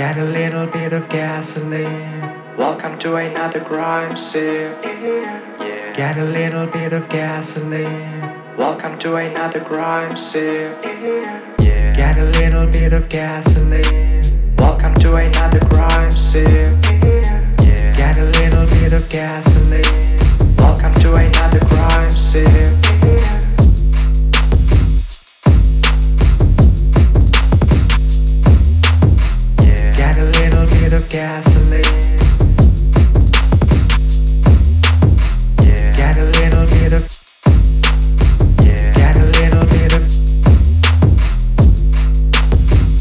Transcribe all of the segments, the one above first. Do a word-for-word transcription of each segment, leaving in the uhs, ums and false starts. Get a little bit of gasoline. Welcome to another crime scene. Yeah. Get a little bit of gasoline. Welcome to another crime scene. Yeah. Get a little bit of gasoline. Welcome to another crime scene. Yeah. Get a little bit of gasoline. Welcome to another crime scene. Yeah. Get a little bit of gasoline. Yeah. Get a little bit of. Yeah. Get a little bit of.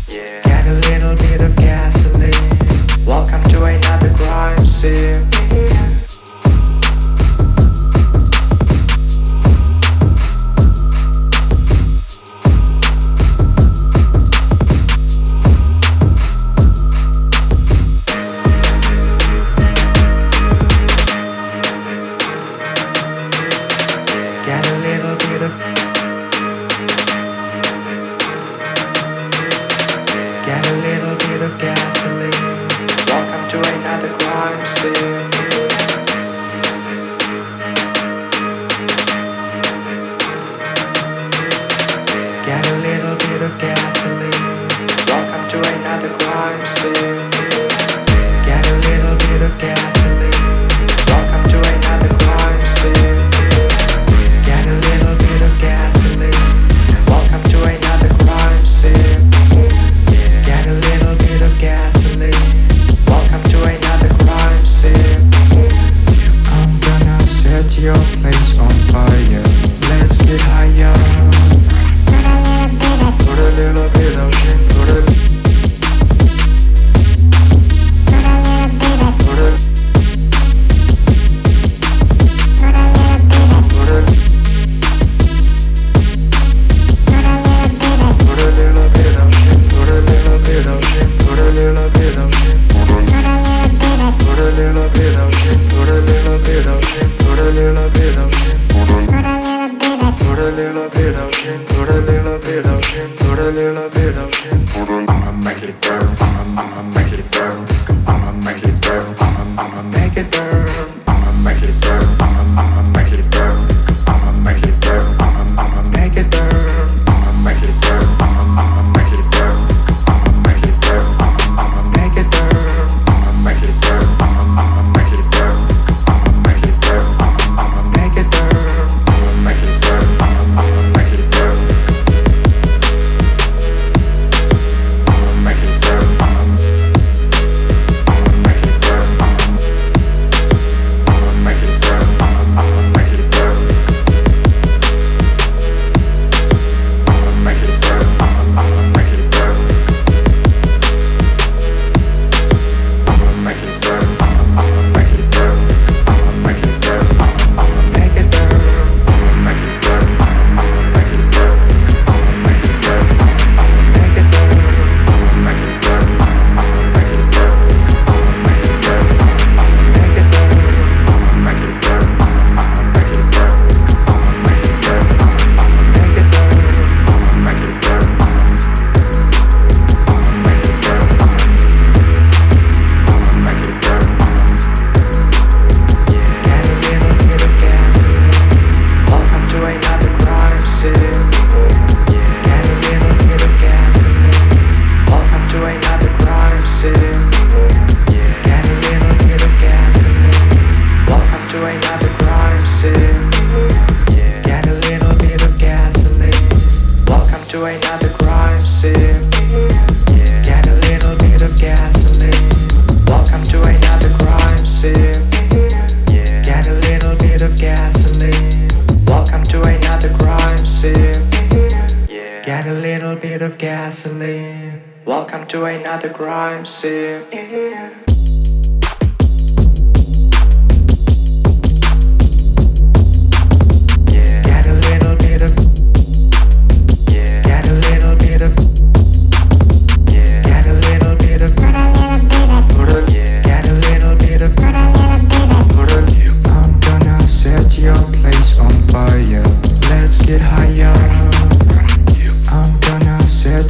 Yeah. Get a little bit of gasoline. Welcome to another crime scene.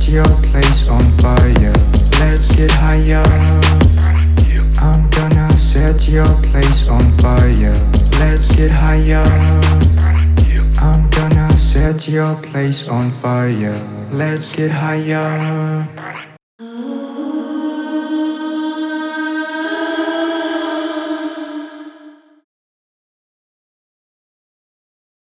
Your place on fire. Let's get higher. I'm gonna set your place on fire. Let's get higher. I'm gonna set your place on fire. Let's get higher.